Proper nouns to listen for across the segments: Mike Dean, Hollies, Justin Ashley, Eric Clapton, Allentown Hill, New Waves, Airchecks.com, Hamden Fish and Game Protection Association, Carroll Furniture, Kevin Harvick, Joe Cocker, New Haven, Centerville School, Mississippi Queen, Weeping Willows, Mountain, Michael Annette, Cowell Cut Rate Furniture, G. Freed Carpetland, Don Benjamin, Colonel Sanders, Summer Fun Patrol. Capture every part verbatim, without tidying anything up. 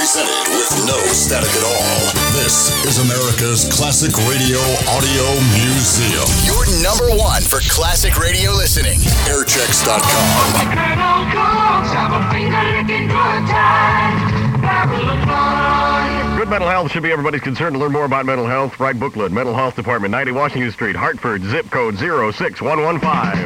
presented with no static at all. This is America's Classic Radio Audio Museum. Your number one for classic radio listening. Airchecks dot com. The colonel calls, have a finger-licking good time. Babylon fun. Good mental health should be everybody's concern. To learn more about mental health, write booklet, Mental Health Department, ninety Washington Street, Hartford, zip code zero six one one five.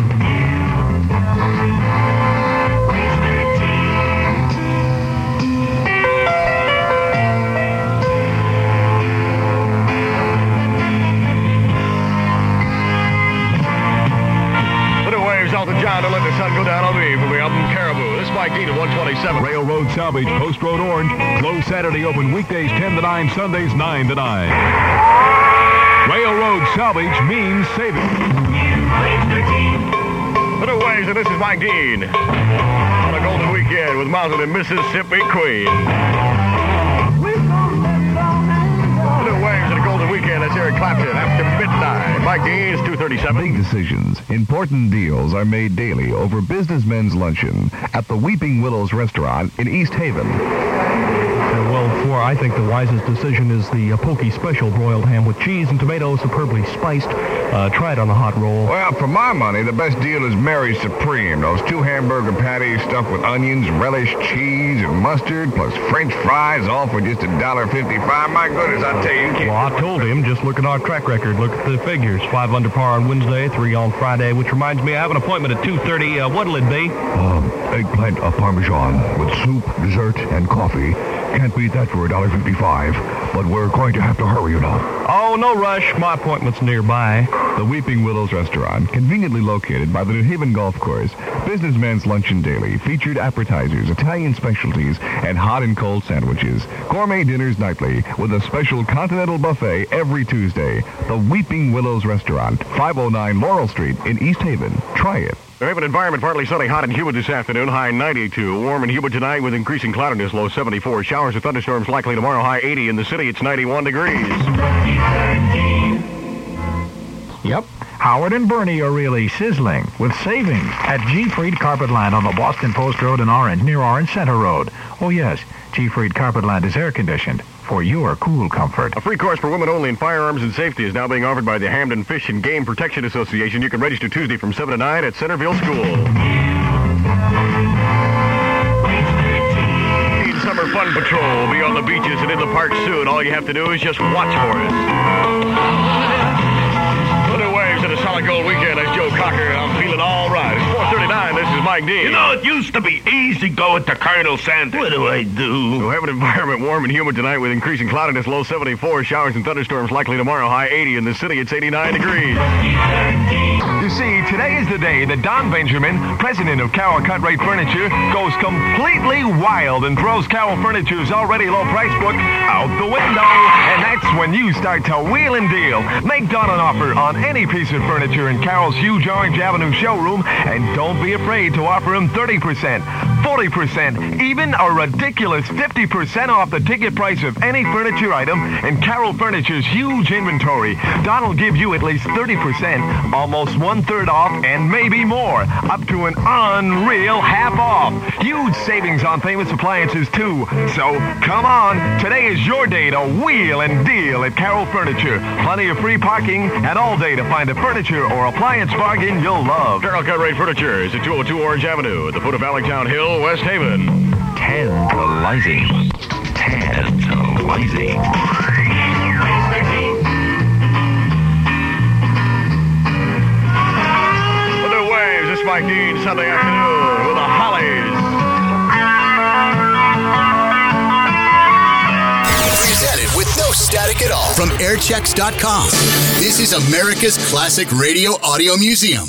To let the sun go down on me from the album Caribou. This is Mike Dean at one twenty-seven. Railroad Salvage, Post Road Orange. Closed Saturday, open weekdays ten to nine, Sundays nine to nine. Railroad Salvage means saving. Little Waves, and this is Mike Dean. On a golden weekend with Mountain and Mississippi Queen. Little Waves on a golden weekend. That's Eric Clapton after midnight. Mike Dean is two thirty-seven. Big decisions. Important deals are made daily over businessmen's luncheon at the Weeping Willows restaurant in East Haven. And well, for I think the wisest decision is the uh, pokey special, broiled ham with cheese and tomatoes, superbly spiced. Uh, try it on the hot roll. Well, for my money, the best deal is Mary's Supreme. Those two hamburger patties stuffed with onions, relish, cheese, and mustard, plus French fries, all for just a dollar fifty-five. My goodness, I tell you, you can't. Well, I told him, just look at our track record. Look at the figures. Five under par on Wednesday, three on Friday, which reminds me I have an appointment at two thirty. Uh, what'll it be? Um, eggplant a parmesan with soup, dessert, and coffee. Can't beat that for a dollar fifty-five, but we're going to have to hurry, you know. Oh, no rush. My appointment's nearby. The Weeping Willows Restaurant, conveniently located by the New Haven Golf Course. Businessman's Luncheon Daily, featured appetizers, Italian specialties, and hot and cold sandwiches. Gourmet dinners nightly with a special continental buffet every Tuesday. The Weeping Willows Restaurant, five oh nine Laurel Street in East Haven. Try it. New Haven environment partly sunny, hot and humid this afternoon, high ninety-two. Warm and humid tonight with increasing cloudiness, low seventy-four. Showers or thunderstorms likely tomorrow, high eighty. In the city, it's ninety-one degrees. Yep, Howard and Bernie are really sizzling with savings at G. Freed Carpetland on the Boston Post Road in Orange, near Orange Center Road. Oh, yes, G. Freed Carpetland is air-conditioned for your cool comfort. A free course for women only in firearms and safety is now being offered by the Hamden Fish and Game Protection Association. You can register Tuesday from seven to nine at Centerville School. Summer Fun Patrol will be on the beaches and in the park soon. All you have to do is just watch for it. Waves at a solid gold weekend. That's Joe Cocker. I'm feeling all right. It's four thirty-nine. This is Mike Dean. You know, it used to be easy going to Colonel Sanders. What do I do? We'll have an environment warm and humid tonight with increasing cloudiness, low seventy-four. Showers and thunderstorms likely tomorrow, high eighty. In the city, it's eighty-nine degrees. You see, today is the day that Don Benjamin, president of Cowell Cut Rate Furniture, goes completely wild and throws Cowell Furniture's already low price book out the window. And that's when you start to wheel and deal. Make Don an offer on any Any piece of furniture in Carroll's huge Orange Avenue showroom, and don't be afraid to offer him thirty percent, forty percent, even a ridiculous fifty percent off the ticket price of any furniture item in Carroll Furniture's huge inventory. Don will give you at least thirty percent, almost one-third off, and maybe more, up to an unreal half off. Huge savings on famous appliances, too. So, come on, today is your day to wheel and deal at Carroll Furniture. Plenty of free parking and all day to find a furniture or appliance bargain you'll love. Carroll Cut Rate Furniture is at two oh two Orange Avenue at the foot of Allentown Hill, West Haven. Tantalizing. Tantalizing. The New Waves, this is Mike Dean, Sunday afternoon with the Hollies. Presented with no static at all from airchecks dot com. This is America's Classic Radio Audio Museum.